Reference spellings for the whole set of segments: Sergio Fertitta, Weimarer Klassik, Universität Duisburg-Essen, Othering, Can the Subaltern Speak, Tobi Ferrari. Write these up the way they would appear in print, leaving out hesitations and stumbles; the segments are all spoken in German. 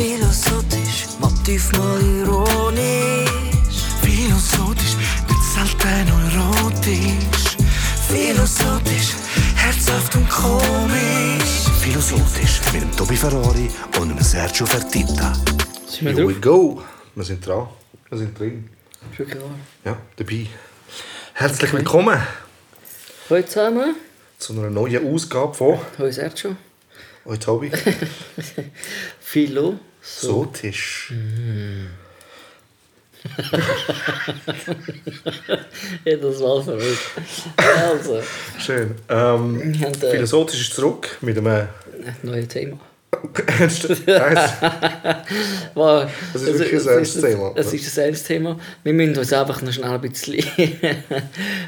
Philosophisch, Motiv mal ironisch. Philosophisch, mit selten erotisch. Philosophisch, herzhaft und komisch. Philosophisch mit dem Tobi Ferrari und dem Sergio Fertitta. Here we go. Wir sind dran. Wir sind drin. Schon klar. Ja, dabei. Herzlich willkommen. Hallo zusammen. Zu einer neuen Ausgabe von... Hallo Sergio. Hallo Tobi. Philosophisch. Ja, das war's noch nicht. Also. Schön. Philosophisch ist zurück mit einem... neuen Thema. Das ist wirklich ein ernstes Thema. Es ist ein ernstes Thema. Wir müssen uns einfach noch schnell ein bisschen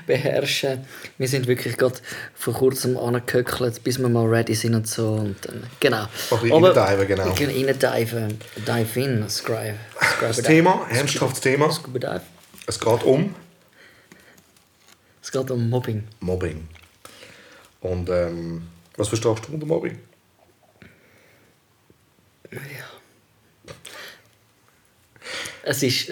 beherrschen. Wir sind wirklich gerade vor kurzem angehöckelt, bis wir mal ready sind und so. Und dann, genau. Reindiven, genau. Reindiven. Dive in, subscribe. Ein Thema, ernsthaftes Thema. Es geht um... Es geht um Mobbing. Mobbing. Und was verstehst du unter Mobbing? Ja. Es ist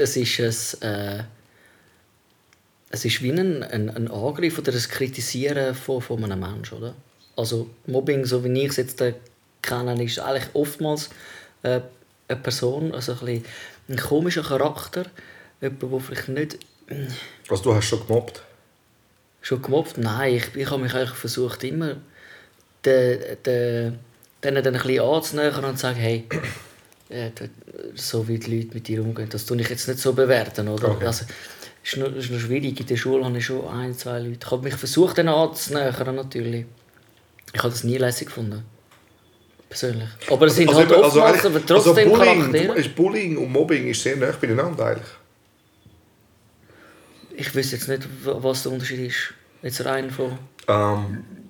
wie ein Angriff oder ein Kritisieren von einem Menschen, oder? Also Mobbing, so wie ich es jetzt kenne, ist eigentlich oftmals eine Person, also ein komischer Charakter, jemand, der vielleicht nicht... Also du hast schon gemobbt? Schon gemobbt? Nein, ich habe mich eigentlich versucht, immer dann ein bisschen anzunähern und sagen, hey, so wie die Leute mit dir umgehen, das tue ich jetzt nicht so bewerten, oder? Okay. Also, ist noch schwierig, in der Schule habe ich schon ein, zwei Leute. Ich habe mich versucht, denen anzunähern, natürlich. Ich habe das nie lässig gefunden. Persönlich. Aber es sind oftmals, aber trotzdem Charaktere. Also Bullying und Mobbing ist sehr nah beieinander eigentlich. Ich wüsste jetzt nicht, was der Unterschied ist. Jetzt rein von...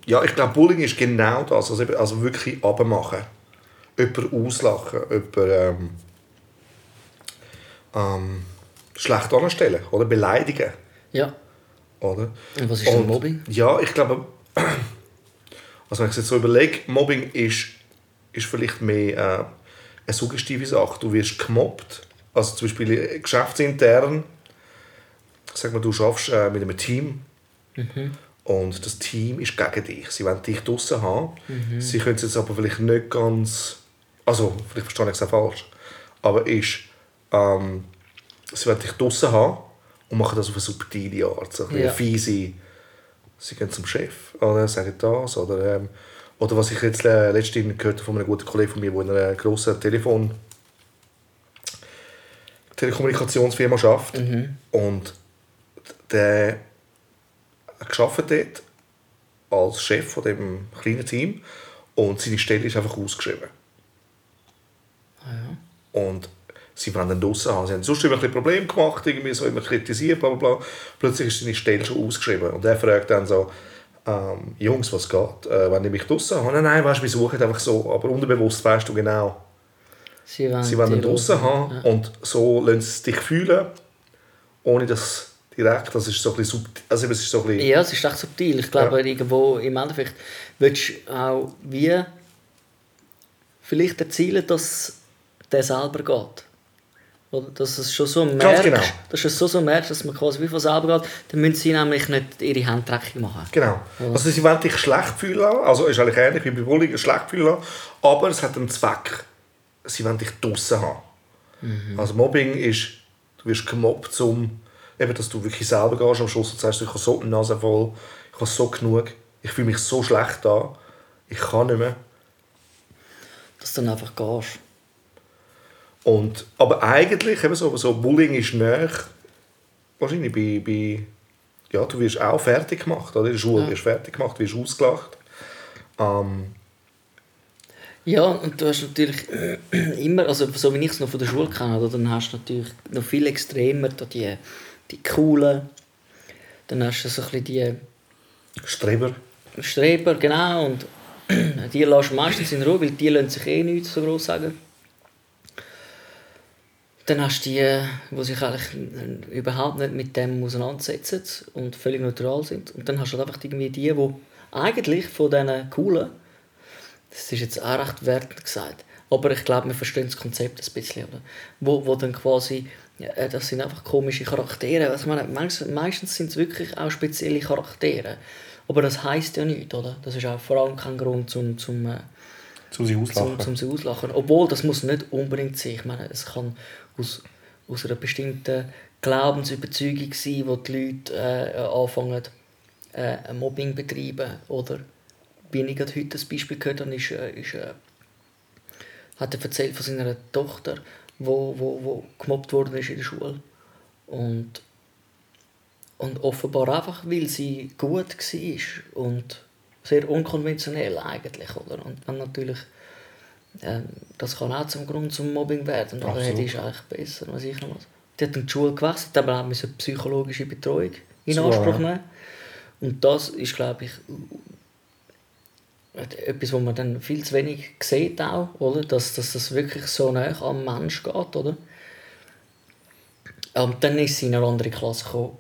Ja, ich glaube, Bullying ist genau das. Also wirklich abmachen. Jemanden auslachen, jemanden schlecht anstellen oder beleidigen. Ja. Oder? Und was ist denn Mobbing? Ja, ich glaube, also wenn ich es jetzt so überlege, Mobbing ist vielleicht mehr eine suggestive Sache. Du wirst gemobbt, also zum Beispiel geschäftsintern. Sag mal, du arbeitest mit einem Team. Mhm. Und das Team ist gegen dich. Sie wollen dich draussen haben. Mhm. Sie können es jetzt aber vielleicht nicht ganz... Also, vielleicht verstehe ich es auch falsch. Aber sie wollen dich draussen haben und machen das auf eine subtile Art. So eine fiese... Sie gehen zum Chef oder sagen das. Oder was ich jetzt letztens gehört habe von einem guten Kollegen von mir, der in einer grossen Telekommunikationsfirma arbeitet. Mhm. Und der... Er arbeitet dort als Chef von diesem kleinen Team und seine Stelle ist einfach ausgeschrieben. Ah ja. Und sie wollen dann draussen haben. Sie haben sonst immer ein Problem gemacht, irgendwie so immer kritisiert, bla bla bla. Plötzlich ist seine Stelle schon ausgeschrieben. Und er fragt dann so, Jungs, was geht? Wenn ich mich draussen habe? Nein, weißt, wir suchen einfach so. Aber unterbewusst weißt du genau. Sie wollen dann draussen haben. Ja. Und so lassen sie dich fühlen, ohne dass... Direkt, das ist so ein bisschen subtil. Also es ist so ein bisschen ja, es ist echt subtil. Ich glaube, irgendwo im Endeffekt willst du auch wie vielleicht erzielen, dass der selber geht. Oder dass es schon so merkt, genau. Dass es so merkt, dass man quasi wie von selber geht, dann müssen sie nämlich nicht ihre Hände dreckig machen. Genau. Oder? Also sie wollen dich schlecht fühlen lassen, also ist eigentlich ähnlich wie bei Bullying, schlecht fühlen lassen, aber es hat einen Zweck. Sie wollen dich draussen haben. Mhm. Also Mobbing ist, du wirst gemobbt, eben, dass du wirklich selber gehst am Schluss und sagst, ich habe so eine Nase voll, ich habe so genug, ich fühle mich so schlecht an, ich kann nicht mehr. Dass du dann einfach gehst. Und, aber eigentlich, eben so Bullying ist näher, wahrscheinlich ja, du wirst auch fertig gemacht, oder? In der Schule wirst du fertig gemacht, wirst ausgelacht. Ja, und du hast natürlich immer, also so wie ich es noch von der Schule kenne, oder, dann hast du natürlich noch viel extremer die Coolen, dann hast du so ein bisschen die... Streber, genau, und die lässt du meistens in Ruhe, weil die lassen sich eh nichts so gross sagen. Dann hast du die, die sich eigentlich überhaupt nicht mit dem auseinandersetzen und völlig neutral sind. Und dann hast du halt einfach irgendwie die eigentlich von diesen Coolen, das ist jetzt auch recht wertend gesagt, Aber ich glaube, wir verstehen das Konzept ein bisschen. Oder? Wo dann quasi, das sind einfach komische Charaktere. Ich meine, meistens sind es wirklich auch spezielle Charaktere. Aber das heisst ja nichts, oder? Das ist auch vor allem kein Grund, um sie auszulachen. Obwohl, das muss nicht unbedingt sein. Ich meine, es kann aus einer bestimmten Glaubensüberzeugung sein, wo die Leute anfangen, Mobbing betreiben. Oder wie ich gerade heute das Beispiel gehört habe, hat er erzählt von seiner Tochter, wo gemobbt worden ist in der Schule. Und offenbar einfach, weil sie gut war und sehr unkonventionell eigentlich. Oder? Und dann natürlich, das kann auch zum Grund zum Mobbing werden. Aber die ist eigentlich besser, weiss ich noch was. Die hat dann die Schule gewechselt, aber auch eine psychologische Betreuung in Anspruch nehmen. Und das ist, glaube ich, etwas, was man dann viel zu wenig sieht auch, oder? Dass das wirklich so nahe am Mensch geht, oder? Und dann ist sie in eine andere Klasse gekommen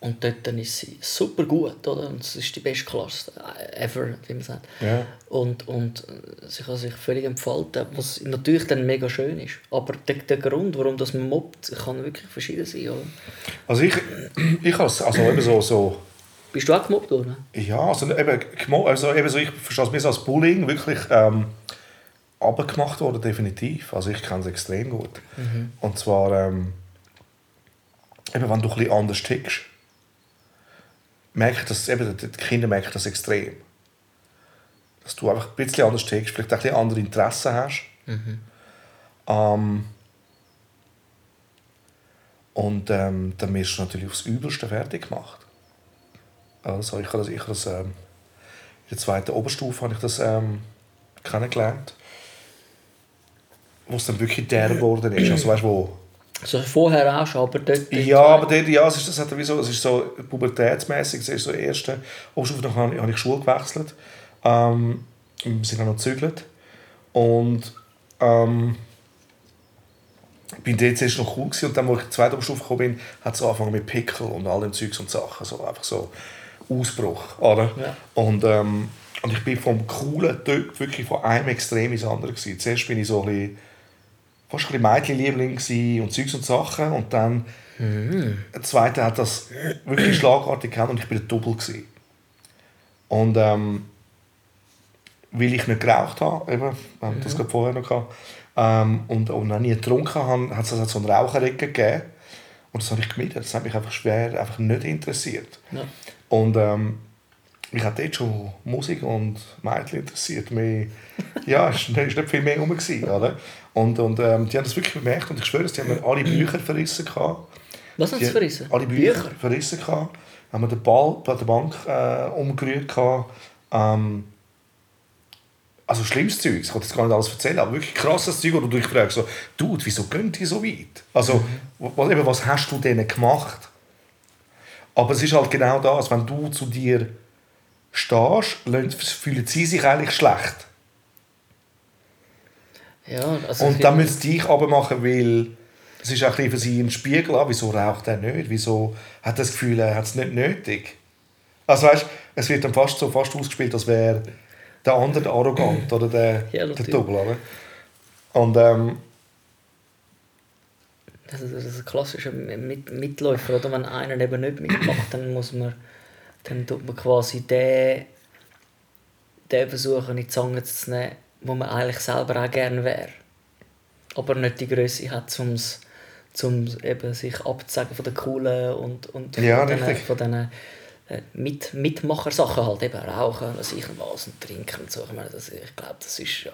und dort dann ist sie super gut, oder? Und es ist die beste Klasse ever, wie man sagt. Ja. Und sie kann sich völlig entfalten, was natürlich dann mega schön ist. Aber der Grund, warum das man mobbt, kann wirklich verschieden sein, oder? Also ich habe es also eben so... Bist du auch gemobbt worden? Ja, also ich verstehe es mehr so als Bullying, wirklich runtergemacht worden, definitiv. Also ich kenne es extrem gut. Mhm. Und zwar, eben wenn du etwas anders tickst, die Kinder merken das extrem. Dass du einfach ein bisschen anders tickst, vielleicht auch ein bisschen andere Interessen hast. Mhm. Dann wirst du natürlich aufs Übelste fertig gemacht. Also ich habe das in der zweiten Oberstufe habe ich das kennengelernt, wo es dann wirklich der geworden ist. Also weißt wo? Also vorher auch schon, aber dort. Ja, aber dort, ja, es ist so pubertätsmäßig, es ist so erste Oberstufe, dann habe ich Schule gewechselt, wir sind dann noch gezügelt und bin dort zuerst noch cool gewesen. Und dann, als ich in die zweite Oberstufe gekommen bin, hat es angefangen mit Pickel und all dem Zeugs und Sachen, so einfach so. Ausbruch, oder? Ja. Und ich bin vom coolen Typ wirklich von einem Extrem ins andere gewesen. Zuerst bin ich so ein fast ein Mädchen-Liebling und Zeugs und Sachen und dann der Zweite hat das wirklich schlagartig gehabt und ich bin doppelt gewesen. Und weil ich nicht geraucht habe, eben, das gerade vorher noch gehabt, und auch nie getrunken habe, hat es also so einen Raucherecke gegeben. Und das habe ich gemieden. Das hat mich einfach schwer nicht interessiert. Ja. Und mich hat dort schon Musik und Mädchen interessiert. Ja, es war nicht viel mehr rum. Oder? Und die haben das wirklich bemerkt. Und ich schwöre es, die haben alle Bücher verrissen. Was haben sie verrissen? Alle Bücher verrissen. Haben den Ball bei der Bank umgerührt. Also schlimmes Zeug, ich kann das gar nicht alles erzählen, aber wirklich krasses Zeug, wo du dich fragst, so, Dude, wieso gehen die so weit? Also, was hast du denen gemacht? Aber es ist halt genau das, wenn du zu dir stehst, fühlen sie sich eigentlich schlecht. Ja, also und dann müssen sie dich aber machen, weil es ist auch für sie ein Spiegel, wieso raucht er nicht, wieso hat das Gefühl, er hat es nicht nötig. Also weißt, es wird dann fast ausgespielt, als wäre... Der andere, der arrogant, oder der Double, oder? Und das ist ein klassischer Mitläufer, oder? Wenn einer eben nicht mitmacht, dann tut man quasi den versuchen, in die Zange zu nehmen, wo man eigentlich selber auch gerne wäre. Aber nicht die Größe hat, um eben sich abzusagen von den Coolen und von den Mitmachersachen halt, eben rauchen, was und trinken und so. Ich glaube, das ist ja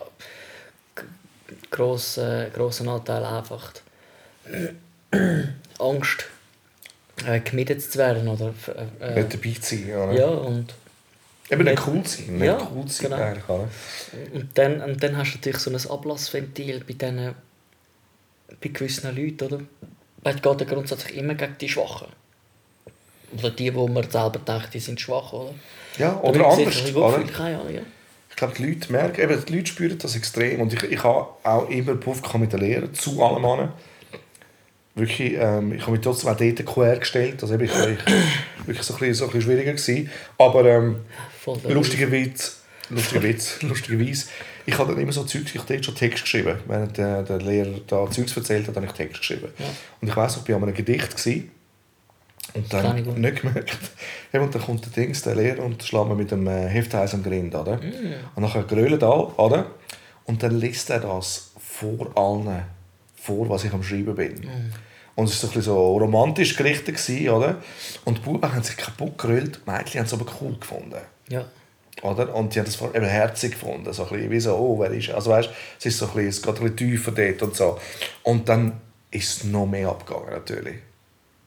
grosser Anteil einfach Angst, gemieden zu werden oder nicht dabei zu sein, oder? Ja, und eben nicht cool sein, genau. Eigentlich, oder? Und dann hast du natürlich so ein Ablassventil bei gewissen Leuten, oder? Weil es geht ja grundsätzlich immer gegen die Schwachen. Oder die, wo man selber denkt, die sind schwach, oder? Ja, oder anders. Ich glaube, die Leute merken, die Leute spüren das extrem. Und ich habe auch immer Puff mit der Lehre, zu allem anderen. Wirklich, ich habe mich trotzdem auch dort QR gestellt. Also ich war wirklich so ein bisschen schwieriger gewesen. Aber lustigerweise Ich habe dann immer so Zeugs, ich habe schon Text geschrieben. Wenn der Lehrer da Zeugs erzählt hat, habe ich Text geschrieben. Ja. Und ich weiss, ich war an einem Gedicht gewesen, und dann nicht gemerkt. Und dann kommt der Dings, der Lehrer, und schlägt mir mit dem Hefteisen Grind. Oder? Mm. Und dann grölt er, oder? Und dann liest er das vor allen vor, was ich am Schreiben bin. Mm. Und es war so romantisch gerichtet, oder? Und die Buben haben sich kaputt gerölt, die Mädchen haben es aber cool gefunden. Ja. Oder? Und die haben es vor allem herzig gefunden. So ein bisschen wie so, oh, wer ist. Also weißt, es ist so ein bisschen, es geht ein bisschen tiefer dort und so. Und dann ist es noch mehr abgegangen, natürlich.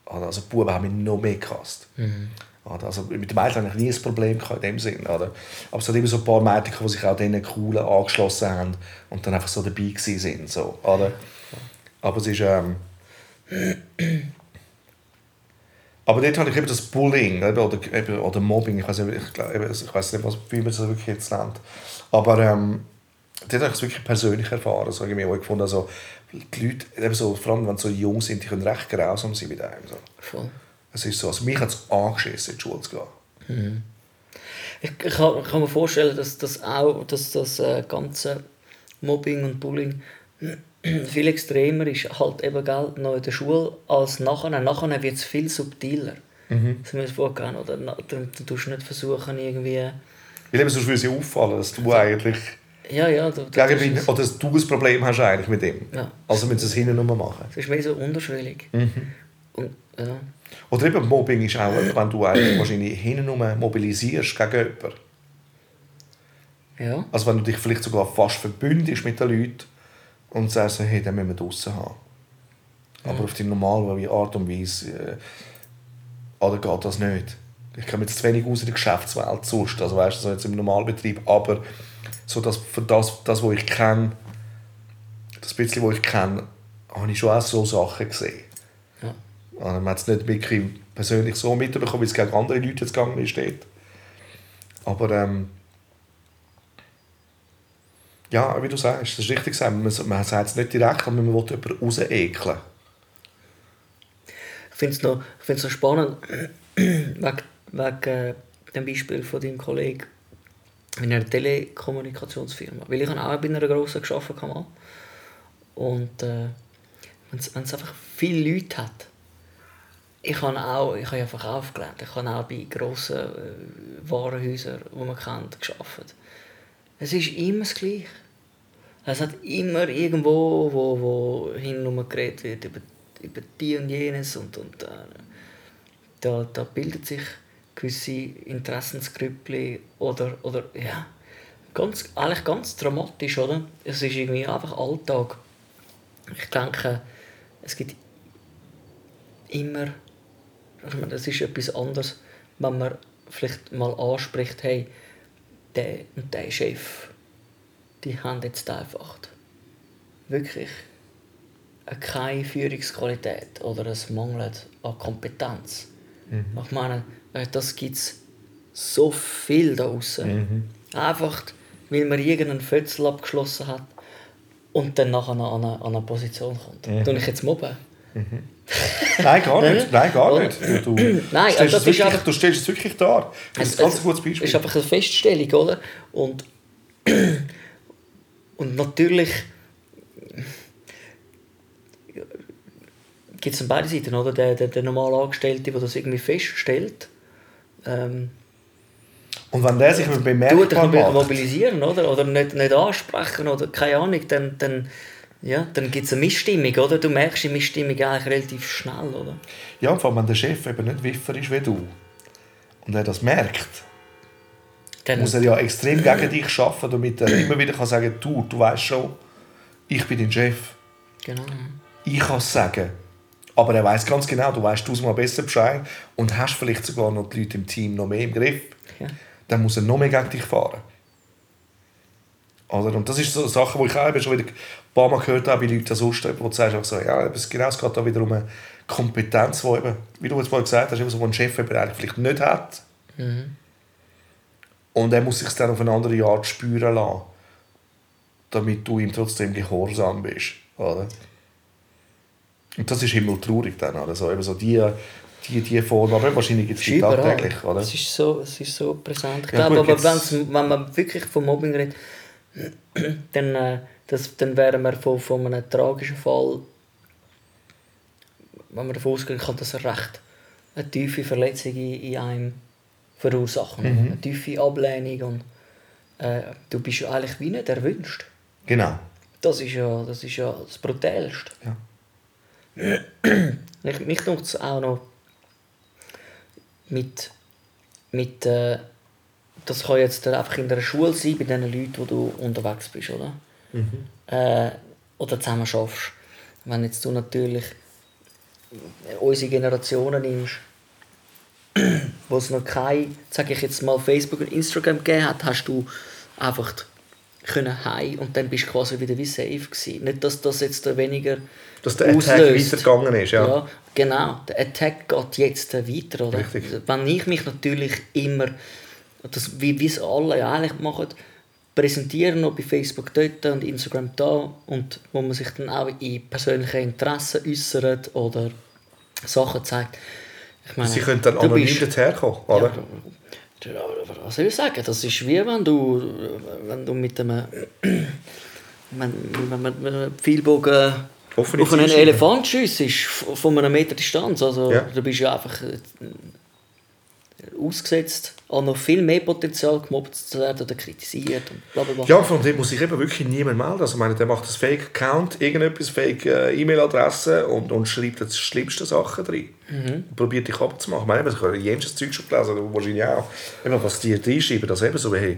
Also die Buben haben mich noch mehr gehasst. Mhm. Also mit den Mädchen hatte ich nie ein Problem in dem Sinn. Oder? Aber es hat immer so ein paar Mädchen, die sich auch diesen Coolen angeschlossen haben und dann einfach so dabei waren. So, oder? Aber es ist... Aber dort habe ich eben das Bullying oder Mobbing, ich weiß nicht, wie man das wirklich jetzt nennt. Aber dort habe ich es wirklich persönlich erfahren. Also, ich habe gefunden, also, die Leute, eben so, vor allem wenn sie so jung sind, die können recht grausam sein mit einem. So. Voll. Es ist so, also, mich hat es angeschissen, in die Schule zu gehen. Mhm. Ich kann mir vorstellen, dass das ganze Mobbing und Bullying viel extremer ist halt eben noch in der Schule als nachher. Nachher wird es viel subtiler. Mhm. Das müssen wir vorgehen, oder? Du tust nicht versuchen, irgendwie... Weil eben sonst würde sie auffallen, dass du eigentlich... Ja, oder dass du ein Problem hast eigentlich mit dem. Ja. Also müssen sie es hinten nochmal machen. Es ist mehr so unterschwellig. Mhm. Und, ja. Oder eben Mobbing ist auch, wenn du eigentlich wahrscheinlich hinten nochmal mobilisierst gegen jemanden. Ja. Also wenn du dich vielleicht sogar fast verbündest mit den Leuten, und sagst so, hey, den müssen wir draussen haben. Ja. Aber auf die normale Art und Weise oder geht das nicht. Ich komme jetzt zu wenig aus in der Geschäftswelt sonst, also weißt du, so jetzt im Normalbetrieb, aber so das, für das, was ich kenne, das bisschen, was ich kenne, habe ich schon auch so Sachen gesehen. Ja. Also man hat es nicht wirklich persönlich so mitbekommen, wie es gegen andere Leute jetzt gegangen ist. Aber ja, wie du sagst, das ist richtig gesagt. Man sagt es nicht direkt, aber man will jemanden rausekeln. Ich finde es noch spannend, wegen dem Beispiel von deinem Kollegen in einer Telekommunikationsfirma. Weil ich auch bei einer grossen gearbeitet habe. Und wenn es einfach viele Leute hat, ich habe ja Verkauf gelernt. Ich habe auch bei grossen Warenhäusern, die man kennt, gearbeitet. Es ist immer das Gleiche. Es hat immer irgendwo, wo hin und her geredet wird, über die und jenes. Und da bildet sich gewisse Interessensgrüppli oder ja, eigentlich ganz dramatisch, oder? Es ist irgendwie einfach Alltag. Ich denke, es gibt immer, ich meine, das ist etwas anderes, wenn man vielleicht mal anspricht, hey, der und der Chef, die haben jetzt einfach wirklich keine Führungsqualität oder es mangelt an Kompetenz. Mhm. Ich meine, das gibt es so viel da draussen. Mhm. Einfach, weil man irgendeinen Fötzel abgeschlossen hat und dann nachher an eine Position kommt. Mhm. Tue ich jetzt mobben? Mhm. Nein, gar nicht. Du stellst es wirklich dar. Das ist ein ganz gutes Beispiel. Es ist einfach eine Feststellung, oder? Und natürlich gibt es an beiden Seiten, oder? Der normale Angestellte, der das irgendwie feststellt. Und wenn der sich bemerkbar macht, mobilisieren, oder nicht ansprechen, oder keine Ahnung, dann ja, dann gibt es eine Missstimmung, oder? Du merkst die Missstimmung eigentlich relativ schnell, oder? Ja, vor allem, wenn der Chef eben nicht wiffer ist wie du und er das merkt, dann muss er ja extrem gegen dich arbeiten, damit er immer wieder kann sagen, du weißt schon, ich bin dein Chef. Genau. Ich kann es sagen. Aber er weiss ganz genau, du weißt tausendmal besser Bescheid und hast vielleicht sogar noch die Leute im Team noch mehr im Griff. Ja. Dann muss er noch mehr gegen dich fahren. Oder? Und das ist so eine Sache, die ich auch schon wieder ein paar Mal gehört habe bei Leuten, wo du sagst, so, ja, genau, es geht da wieder um eine Kompetenz, die eben, wie du jetzt vorhin gesagt hast, so einen Chef eben eigentlich vielleicht nicht hat. Mhm. Und er muss sich dann auf eine andere Art spüren lassen, damit du ihm trotzdem gehorsam bist. Oder? Und das ist himmeltraurig dann. Also eben so die Form, aber wahrscheinlich gibt es die tagtäglich. Es ist so präsent. Ich glaube, aber wenn man wirklich von Mobbing redet, dann wären wir von einem tragischen Fall, wenn man davon ausgehen kann, dass er recht eine tiefe Verletzung in einem verursachen, eine tiefe Ablehnung, und du bist ja eigentlich wie nicht erwünscht. Genau. Das ist ja das Brutalste. Ja. Mich nutzt es auch noch mit das kann jetzt einfach in der Schule sein, bei den Leuten, wo du unterwegs bist, oder? Mhm. Oder zusammen schaffst. Wenn jetzt du natürlich unsere Generationen nimmst, wo es noch kein, sage ich jetzt mal, Facebook und Instagram gegeben hat, hast du einfach können heim und dann bist du quasi wieder wie safe gewesen. Nicht, dass das jetzt weniger dass der auslöst. Attack weitergegangen ist, ja. Genau, der Attack geht jetzt weiter, oder? Richtig. Wenn ich mich natürlich immer, das, wie es alle eigentlich machen, präsentieren noch bei Facebook dort und Instagram da, und wo man sich dann auch in persönlichen Interessen äußert oder Sachen zeigt. Ich meine, sie können dann anonym herkommen, oder? Ja, was soll ich sagen? Das ist wie wenn du mit einem wenn man Pfeilbogen auf einen Elefant schiessest, von einem Meter Distanz. Also, ja. Du bist ja einfach ausgesetzt an noch viel mehr Potenzial, gemobbt zu werden oder kritisiert und blablabla. Ja, von dem muss ich eben wirklich niemand melden. Also, ich meine, der macht einen Fake-Account, irgendetwas, Fake-E-Mail-Adresse und schreibt das schlimmste Sachen drin. Mhm. Probiert dich abzumachen. Ich meine, ich kann jenes Zeug schon lesen, wahrscheinlich auch. Eben, was die reinschreiben, das eben so, hey,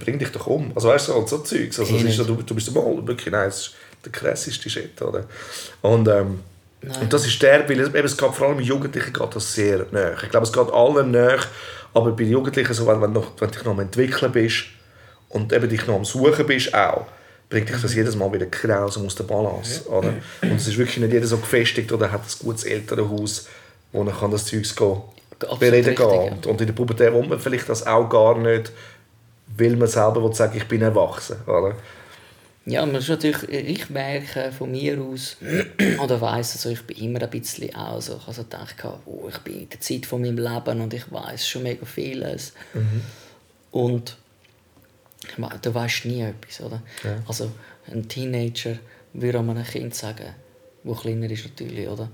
bring dich doch um. Also, weißt du, so Zeugs. Also, das ist so, du bist mal wirklich, nein, das ist der krasseste Shit, oder? Und, und das ist der, weil es geht, vor allem bei Jugendlichen geht das sehr nahe. Ich glaube, es geht allen nahe, aber bei Jugendlichen, so, wenn du dich noch am Entwickeln bist und eben dich noch am Suchen bist, auch, bringt dich das jedes Mal wieder raus aus der Balance. Ja. Oder? Und es ist wirklich nicht jeder so gefestigt oder hat ein gutes Elternhaus, wo man kann das Zeugs bereden kann. Ja. Und in der Pubertät will man vielleicht das auch gar nicht, weil man selber sagt, ich bin erwachsen. Oder? Ja, man ist natürlich, ich merke von mir aus, oder weiss, also ich bin immer ein bisschen auch so, ich habe so gedacht, oh, ich bin in der Zeit von meinem Leben und ich weiss schon mega vieles. Mhm. Und du weisst nie etwas, oder? Ja. Also ein Teenager würde einem Kind sagen, das kleiner ist natürlich, oder?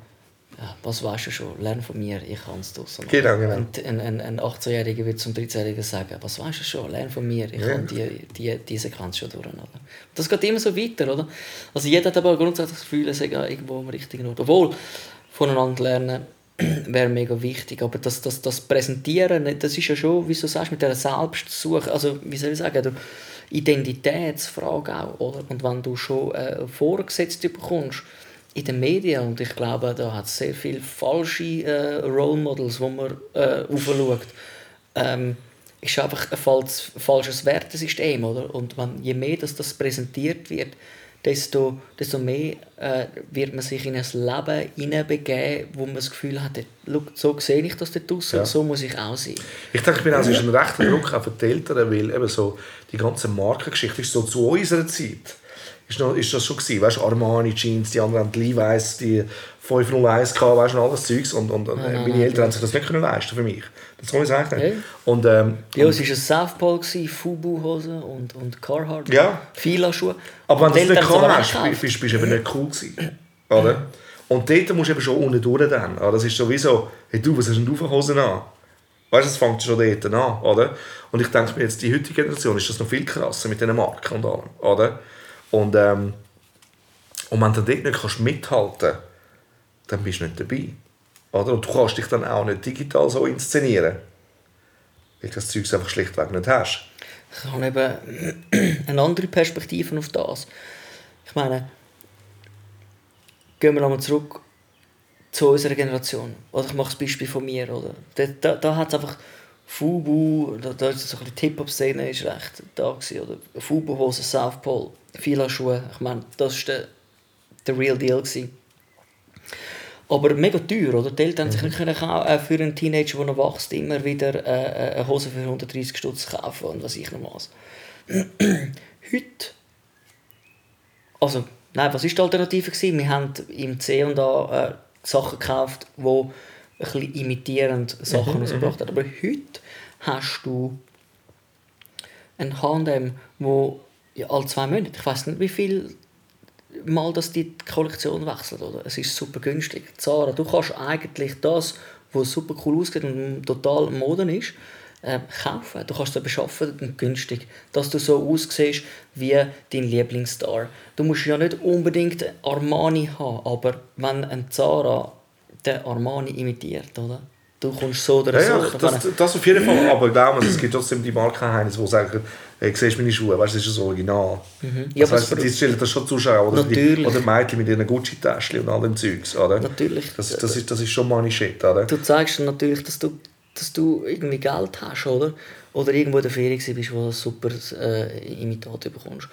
Ja, was weisst du schon? Lern von mir, ich kann es draussen. Genau. Und ein 18-Jähriger wird zum 13-Jährigen sagen, was weisst du schon? Lern von mir, ich kann die Sequenz schon durch. Oder? Das geht immer so weiter, oder? Also jeder hat aber grundsätzlich das Gefühl, er sei irgendwo am richtigen Ort. Obwohl, voneinander lernen wäre mega wichtig, aber das Präsentieren, das ist ja schon, wie du sagst, mit dieser Selbstsuche, also wie soll ich sagen, Identitätsfrage auch, oder? Und wenn du schon vorgesetzt bekommst, in den Medien, und ich glaube, da hat es sehr viele falsche Role Models, die man aufschaut. Ist einfach ein falsches Wertesystem, oder? Und je mehr das präsentiert wird, desto mehr wird man sich in ein Leben hineinbegeben, wo man das Gefühl hat, so sehe ich das dort draussen, ja. So muss ich auch sein. Ich denke, ich bin auch ein rechter Druck auf die Eltern, weil eben so die ganze Markengeschichte ist so zu unserer Zeit. Ist das schon gewesen, weißt, Armani Jeans, die anderen haben die Levi's, die 501 K, weißt, und all das Zeugs, und meine Eltern haben sich das nicht können leisten für mich. Das muss ich sagen. Okay. Und ja, es war ein South Pole, Fubu-Hose und Carhartt, ja. Fila-Schuhe. Aber wenn du das nicht kannst, bist du eben nicht cool gewesen, oder? Und dort musst du eben schon unten durch dann. Das ist sowieso, hey du, was hast denn du für Hosen an? Weißt du, das fängt schon dort an, oder? Und ich denke mir jetzt, die heutige Generation ist das noch viel krasser mit diesen Marken und allem, oder? Und wenn du dort nicht mithalten kannst, dann bist du nicht dabei. Oder? Und du kannst dich dann auch nicht digital so inszenieren, weil du das Zeug einfach schlichtweg nicht hast. Ich habe eben eine andere Perspektive auf das. Ich meine, gehen wir nochmal zurück zu unserer Generation. Oder ich mache das Beispiel von mir. Oder? Da hat es einfach Fubu, da ist so ein bisschen die Hip-Hop-Szene ist recht da gewesen, oder? Fubu-Hose, South Pole, Fila-Schuhe, ich meine, das war der real deal gewesen. Aber mega teuer, oder? Die Eltern konnten sich nicht für einen Teenager, der noch wächst, immer wieder eine Hose für 130 Stutz kaufen und was ich noch mache. Heute, also, nein, was war die Alternative gewesen? Wir haben im C&A Sachen gekauft, die ein bisschen imitierend Sachen rausgebracht hat. Aber heute hast du einen H&M, wo ja, alle 2 Monate. Ich weiss nicht, wie viel Mal dass die Kollektion wechselt. Oder? Es ist super günstig. Zara, du kannst eigentlich das, was super cool aussieht und total modern ist, kaufen. Du kannst es beschaffen und günstig. Dass du so aussiehst wie dein Lieblingsstar. Du musst ja nicht unbedingt Armani haben, aber wenn ein Zara den Armani imitiert, oder? Du kommst so oder so. Ja, das auf jeden Fall. Aber glaub mir, es gibt trotzdem die Markenheimnisse, die sagen, hey, siehst du meine Schuhe, weißt, das ist das Original. Mhm. Ja, das heisst, die stellen das schon Zuschauer. Oder die Mädchen mit ihren Gucci-Täschchen und all dem Zeugs. Oder? Natürlich. Das ist schon meine Shit. Oder? Du zeigst natürlich, dass du irgendwie Geld hast, oder? Oder irgendwo in der Ferie bist, wo du ein super Imitat bekommst.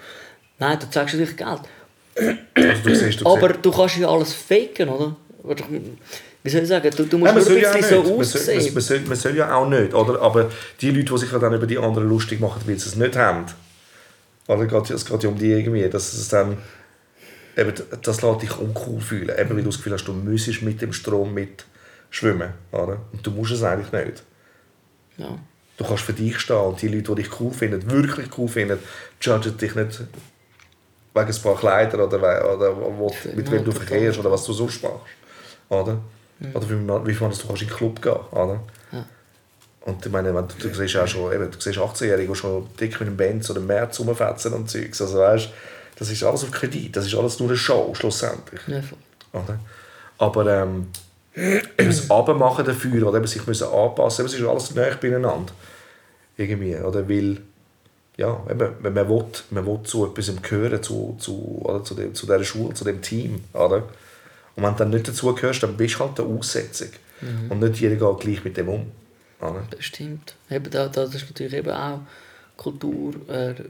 Nein, du zeigst natürlich Geld. Also, du siehst. Aber du kannst ja alles faken, oder? Wie soll ich sagen, du musst nur ein bisschen so aussehen. Man soll ja auch nicht, oder? Aber die Leute, die sich dann über die anderen lustig machen, weil sie es nicht haben, oder? Es geht ja um die irgendwie, dass es dann, eben, das lässt dich uncool fühlen, eben weil du das Gefühl hast, du müsstest mit dem Strom mit schwimmen, oder? Und du musst es eigentlich nicht. Ja. Du kannst für dich stehen und die Leute, die dich cool finden, wirklich cool finden, judgen dich nicht wegen ein paar Kleider oder mit wem du verkehrst oder was du sonst machst, oder? Mhm. Oder wie viel man du kannst in den Club gehen, oder? Ja. Und ich meine, du siehst auch schon, eben, du siehst 18-Jährige, die schon dick mit einem Benz oder einem Merz rumfetzen und Zeugs. Also weißt, das ist alles auf Kredit, das ist alles nur eine Show schlussendlich, ja, oder? Aber das Abmachen dafür, oder eben sich müssen anpassen, es ist alles nahe beieinander irgendwie, oder? Weil ja, eben, man will zu etwas gehören, zu dieser Schule, zu dem Team, oder? Und wenn du dann nicht dazugehörst, dann bist du halt eine Aussetzung. Mhm. Und nicht jeder geht gleich mit dem um. Oder? Das stimmt. Eben, das ist natürlich eben auch Kultur,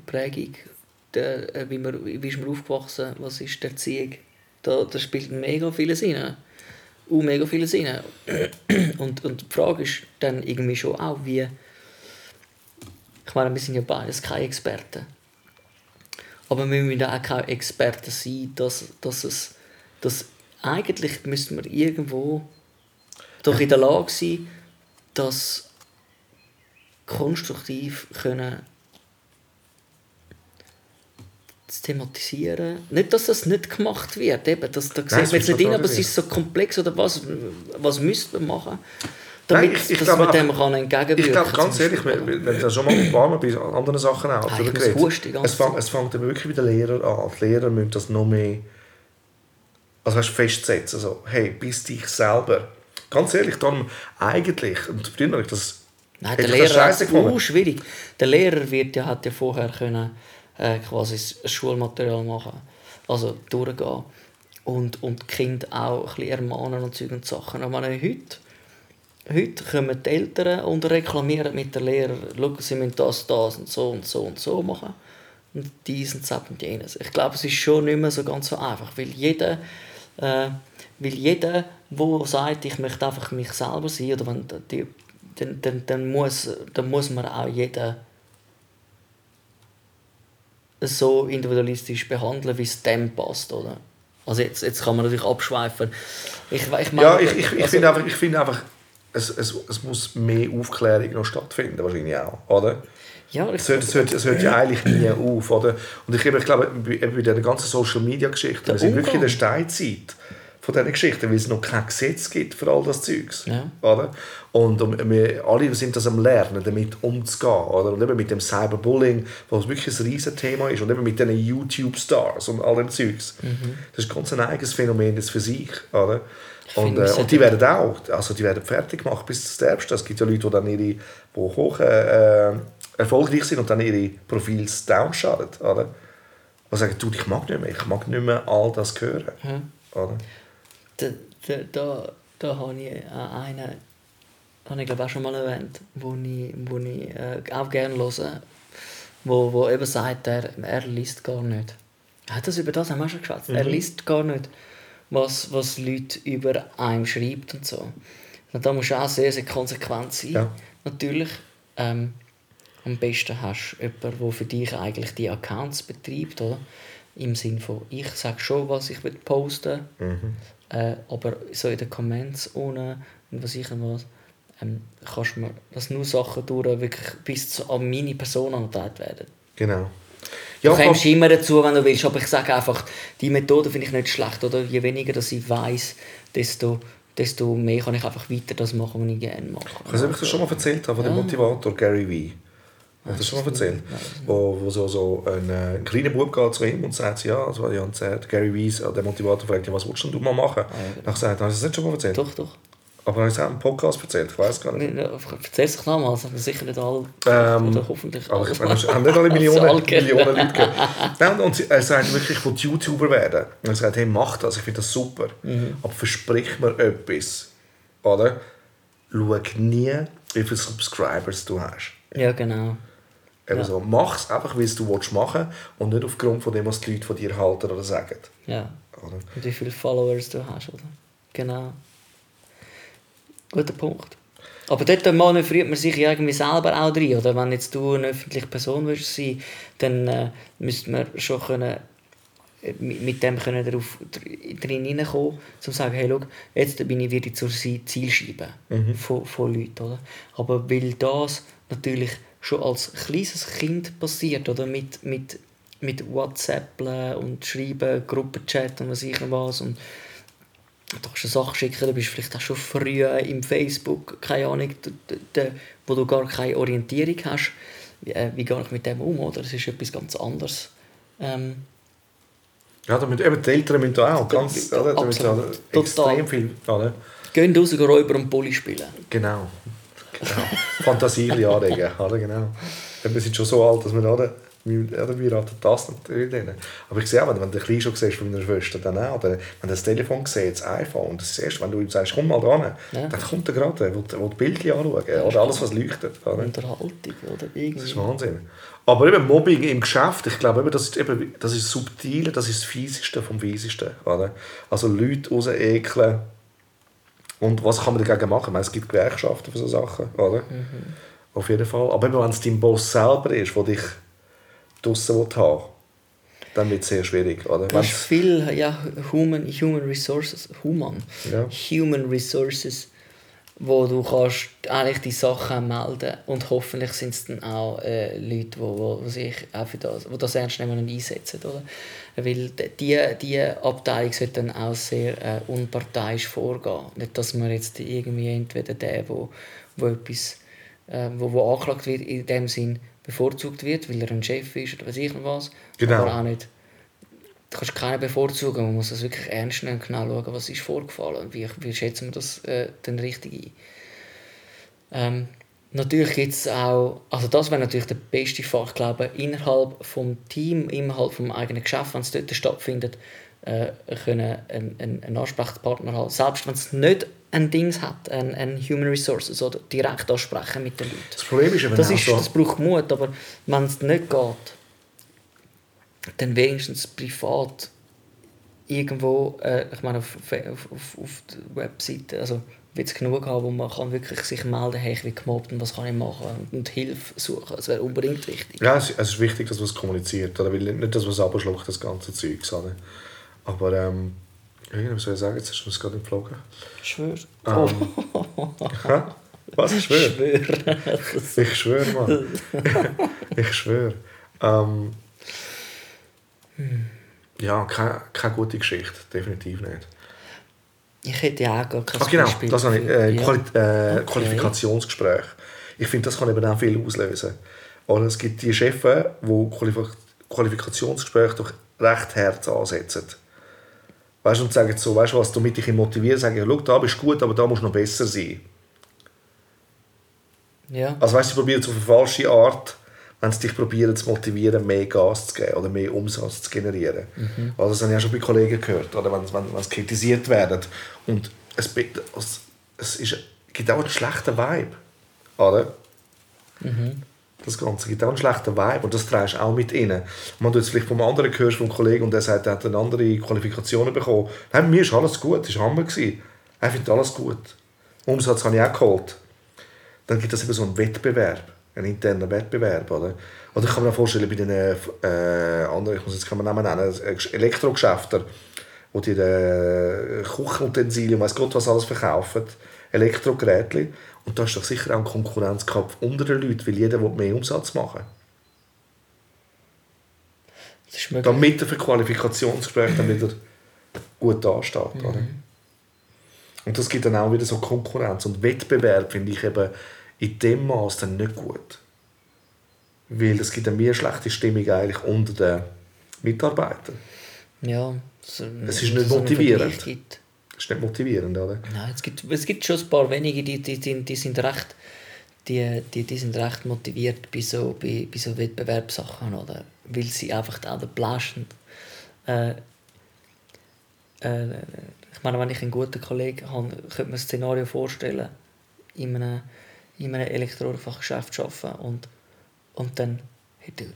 Prägung, wie ist man aufgewachsen, was ist die Erziehung. Das spielt mega vieles rein. Mega vieles rein. Und die Frage ist dann irgendwie schon auch, wie... Ich meine, wir sind ja beides keine Experten. Aber wir müssen auch keine Experten sein, dass eigentlich müsste man irgendwo doch in der Lage sein, das konstruktiv können zu thematisieren. Nicht, dass das nicht gemacht wird. Eben, das sieht man jetzt nicht rein, aber es ist so komplex. Oder was müsste man machen, damit man dem entgegenwirken kann? Ich glaube, ganz ehrlich, wir haben ja schon mal ein paar Mal bei anderen Sachen auch darüber geredet. Es fängt wirklich bei den Lehrern an. Die Lehrer müssen das noch mehr... Also hast du festgesetzt, also, hey, bist dich selber. Ganz ehrlich, dann eigentlich, und früher habe ich das... Nein, der Lehrer ist schwierig. Der Lehrer hat ja vorher können, quasi das Schulmaterial machen, also durchgehen und die Kinder auch ein bisschen ermahnen und Zeug und Sachen. Aber heute kommen die Eltern und reklamieren mit den Lehrern, schau, sie müssen das und so machen. Und dies und das und jenes. Ich glaube, es ist schon nicht mehr so ganz so einfach, weil jeder, der sagt, ich möchte einfach mich selber sein, oder wenn, dann muss man auch jeden so individualistisch behandeln, wie es dem passt, oder? Also jetzt kann man natürlich abschweifen. Ich finde einfach, es muss mehr Aufklärung noch stattfinden, wahrscheinlich auch, oder? Ja, es hört ja eigentlich nie auf, oder? Und ich glaube, bei dieser ganzen Social-Media-Geschichte, wir sind wirklich in der Steinzeit von diesen Geschichten, weil es noch kein Gesetz gibt für all das Zeugs, ja, oder? Und wir alle sind das am Lernen, damit umzugehen, oder? Und eben mit dem Cyberbullying, was wirklich ein riesen Thema ist, und eben mit diesen YouTube-Stars und all dem Zeugs. Mhm. Das ist ganz ein eigenes Phänomen jetzt für sich, oder? Und die werden auch, also die werden fertig gemacht bis zum Derbsten. Es gibt ja Leute, die erfolgreich sind und dann ihre Profile downschalten, oder? Und sagen, du, ich mag nicht mehr all das hören, oder? Da habe ich einen, habe ich glaube auch schon mal erwähnt, wo ich auch gerne höre, wo eben sagt, er liest gar nicht. Über das haben wir schon gesprochen. Mhm. Er liest gar nicht, was Leute über einen schreiben und so. Und da musst du auch sehr, sehr konsequent sein. Ja. Natürlich, am besten hast du jemanden, der für dich eigentlich die Accounts betreibt, oder? Im Sinne von, ich sage schon, was ich posten will, aber so in den Comments ohne und was ich und was, kannst du mir, dass nur Sachen durch wirklich bis an meine Person angeteilt werden. Genau. Ja, du kommst immer dazu, wenn du willst. Aber ich sage einfach, die Methode finde ich nicht schlecht. Oder? Je weniger dass ich weiss, desto mehr kann ich einfach weiter das machen, was ich gerne mache. Das habe ich dir schon mal erzählt von dem Motivator Gary Vee. Das schon mal erzählt. Wo so ein kleiner Bub geht zu ihm und sagt, ja, das war Jan Zert. Gary Vee, der Motivator, fragt ihn, was willst du mal machen? Dann sagt er, hast du das nicht schon mal erzählt? Doch. Aber ich habe es im Podcast erzählt, ich weiß gar nicht. Erzähl es doch nochmal, aber sicher nicht alle. Oder hoffentlich alle. Ich habe nicht alle Millionen Leute gehört. Nein, und er sagt wirklich, ich will YouTuber werden. Und er sagt, hey, mach das, ich finde das super. Mhm. Aber versprich mir etwas. Oder? Schau nie, wie viele Subscribers du hast. Ja, genau. Ja. So, mach es einfach, wie es du machen willst und nicht aufgrund von dem, was die Leute von dir halten oder sagen. Ja. Oder? Und wie viele Followers du hast, oder? Genau. Guter Punkt. Aber dort manövriert man sich irgendwie selber auch rein. Oder? Wenn jetzt du eine öffentliche Person wirst sein, dann müsste man schon können, mit dem können darauf, drin hineinkommen, um zu sagen, hey, schau, jetzt bin ich wieder zur Zielscheibe von Leuten. Oder? Aber weil das natürlich schon als kleines Kind passiert, oder? Mit WhatsApp und Schreiben, Gruppenchat und was ich noch was. Und du kannst eine Sache schicken, du bist vielleicht auch schon früh im Facebook, keine Ahnung, wo du gar keine Orientierung hast, wie gehe ich mit dem um, oder? Das ist etwas ganz anderes. Ja, damit, eben die Eltern müssen da auch ganz, oder? Absolut, da extrem viel. Oder? Gehen raus, Räuber und Pulli spielen. Genau. Fantasie anregen, oder? Genau. Wir sind schon so alt, dass wir, oder? Wir raten das natürlich nicht. Aber ich sehe auch, wenn du den Kleinen schon siehst von meiner Schwester, dann auch, oder wenn du das Telefon siehst, das iPhone, das erste, wenn du ihm sagst, komm mal dran, dann kommt er gerade, er will die Bilder anschauen, oder alles, was leuchtet. Oder? Unterhaltung, oder irgendwie. Das ist Wahnsinn. Aber eben Mobbing im Geschäft, ich glaube, eben, das ist das Subtile, das ist das Fieseste vom Fiesesten. Oder? Also Leute raus ekeln. Und was kann man dagegen machen? Ich meine, es gibt Gewerkschaften für so Sachen, oder? Auf jeden Fall. Aber eben, wenn es dein Boss selber ist, der dich draussen haben, dann wird es sehr schwierig, oder? Das ist viel, ja, Human Resources, wo du kannst eigentlich die Sachen melden und hoffentlich sind es dann auch Leute, die sich auch für das ernst nehmen und einsetzen, oder? Weil die Abteilung sollte dann auch sehr unparteiisch vorgehen. Nicht, dass man jetzt irgendwie entweder der, wo angeklagt wird, in dem Sinn bevorzugt wird, weil er ein Chef ist oder weiß ich noch was. Genau. Aber auch nicht. Du kannst keinen bevorzugen, man muss das wirklich ernst nehmen und genau schauen, was ist vorgefallen und wie schätzen wir das denn richtig ein. Natürlich gibt es auch, also das wäre natürlich der beste Fall, ich glaube, innerhalb vom Team, innerhalb vom eigenen Geschäft, wenn es dort stattfindet, können einen Ansprechpartner haben, selbst wenn es nicht ein Dings hat, ein Human Resources, oder direkt ansprechen mit den Leuten. Das Problem ist eben das auch so. Das braucht Mut, aber wenn es nicht geht, dann wenigstens privat irgendwo, ich meine auf der Webseite, also wird es genug haben, wo man kann wirklich sich melden kann, hey, ich will gemobbt und was kann ich machen und Hilfe suchen, das wäre unbedingt wichtig. Ja, es ist wichtig, dass man es kommuniziert, oder? Weil nicht, dass man es abschluckt, das ganze Zeug, oder? Aber was soll ich sagen? Jetzt hast du es gerade entflogen. Schwör. Was? Ich schwöre. Ich schwöre, Mann. Ich schwöre. Ja, keine gute Geschichte. Definitiv nicht. Ich hätte ja auch gar kein Beispiel. Genau, das habe ich. Qualifikationsgespräch. Ich finde, das kann eben auch viel auslösen. Oder es gibt die Chefs, die Qualifikationsgespräche durch recht Herz ansetzen. Weißt du, und sagen so, weißt du was, damit ich ihn motiviere, sagen, ja, schau, da bist du gut, aber da musst du noch besser sein. Ja. Also weißt du, ich probiere es auf eine falsche Art, wenn es dich probieren zu motivieren, mehr Gas zu geben oder mehr Umsatz zu generieren. Also das habe ich auch schon bei Kollegen gehört, oder wenn sie kritisiert werden. Und es gibt auch einen schlechten Vibe, oder? Das Ganze gibt auch einen schlechten Vibe und das trägst du auch mit ihnen. Wenn du jetzt vielleicht vom anderen hörst, vom Kollegen, und der sagt, er hat eine andere Qualifikationen bekommen. Hey, mir ist alles gut, es war Hammer. Er findet alles gut. Umsatz habe ich auch geholt. Dann gibt es eben so einen Wettbewerb, einen internen Wettbewerb. Oder ich kann mir auch vorstellen, bei den anderen, ich muss jetzt keinen Namen nennen, Elektrogeschäften, wo die Küchenutensilien, weiss Gott was alles verkaufen, Elektrogeräte. Und da ist doch sicher auch ein Konkurrenzkampf unter den Leuten, weil jeder will mehr Umsatz machen. damit er für Qualifikationsgespräche dann wieder gut ansteht. Mhm. Oder? Und das gibt dann auch wieder so Konkurrenz. Und Wettbewerb finde ich eben in dem Maß dann nicht gut. Weil das gibt dann mehr schlechte Stimmung eigentlich unter den Mitarbeitern. Ja. Es ist nicht motivierend. Es ist nicht motivierend, oder? Nein, es gibt schon ein paar wenige, die sind recht motiviert bei so Wettbewerbssachen, oder? Weil sie einfach auch den Plausch haben. Ich meine, wenn ich einen guten Kollegen habe, könnte man ein Szenario vorstellen, in einem Elektronikfachgeschäft arbeiten und dann, hey Dude,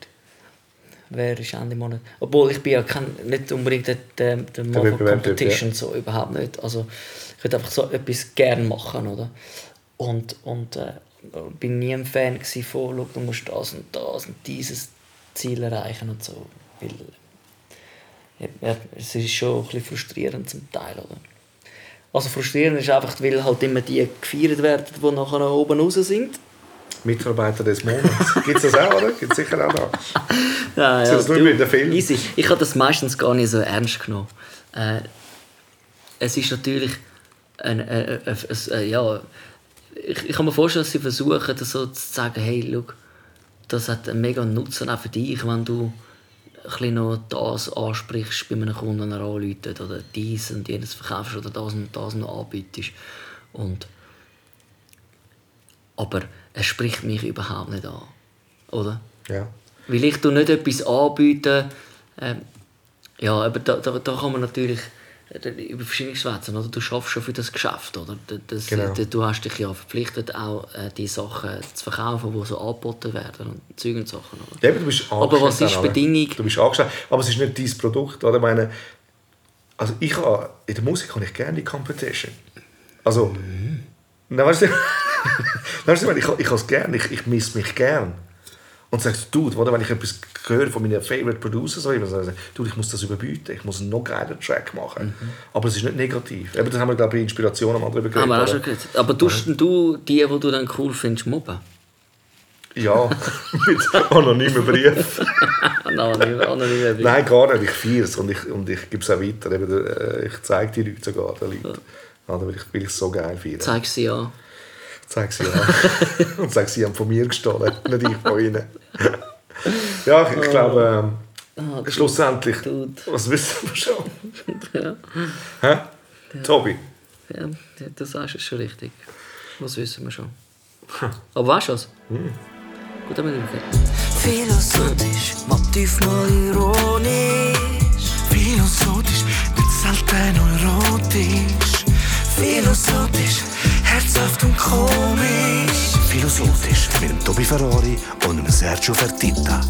wer ist Ende Monat? Obwohl, ich bin ja nicht unbedingt der Mann von Competition, ja. So, überhaupt nicht. Also, ich würde einfach so etwas gerne machen, oder? Und bin nie ein Fan von, schau, du musst das und das und dieses Ziel erreichen und so. Weil, ja, es ist schon ein bisschen frustrierend zum Teil, oder? Also frustrierend ist einfach, weil halt immer die gefeiert werden, die nachher oben raus sind. Mitarbeiter des Monats. Gibt es das auch, oder? Gibt es sicher auch noch. Ja, das nur mit dem Film. Easy. Ich habe das meistens gar nicht so ernst genommen. Es ist natürlich ja, ich kann mir vorstellen, dass sie versuchen, das so zu sagen, hey, schau, das hat einen mega Nutzen auch für dich, wenn du ein bisschen noch das ansprichst bei einem Kunden, der anläutet, oder dies und jenes verkaufst oder das und das noch anbietest. Aber es spricht mich überhaupt nicht an, oder? Ja. Weil ich nicht etwas anbiete, ja, aber da kann man natürlich über verschiedene schwätzen, oder? Du schaffst schon für das Geschäft, oder? Genau. Du hast dich ja verpflichtet, auch die Sachen zu verkaufen, die so angeboten werden und Zeug und Sachen, oder? Ja, aber was ist die Bedingung? Du bist angestellt, aber es ist nicht dein Produkt, oder? Ich meine, also ich habe, in der Musik habe ich gerne die Competition. Also, Nein, weißt du, ich habe es gerne, ich misse mich gern. Und sagst du, wenn ich etwas höre von meinen Favorite Producers, so immer sagen, du, ich muss das überbieten, ich muss einen noch geilen Track machen. Mhm. Aber es ist nicht negativ. Eben, das haben wir, glaube ich, bei Inspiration am anderen gehört. Aber, du die du dann cool findest, mobben? Ja, mit anonymen Briefen. Anonyme Briefe. Nein, gar nicht. Ich feiere es und ich gebe es auch weiter. Eben, ich zeige die Leute sogar, den Leuten. Ja, weil ich es so geil feiere. Zeig sie an. Zeig sie an. Und sag, sie haben von mir gestohlen, nicht ich von ihnen. Ja, ich glaube, schlussendlich. Dude. Was wissen wir schon? Ja. Hä? Ja. Tobi? Ja, du sagst es schon richtig. Was wissen wir schon? Aber weißt du was? Gut, dann müssen wir gehen. Philosophisch, motiv noch ironisch. Philosophisch, nicht selten erotisch. Philosophisch, herzhaft und komisch. Philosophisch mit dem Tobi Ferrari und dem Sergio Fertitta.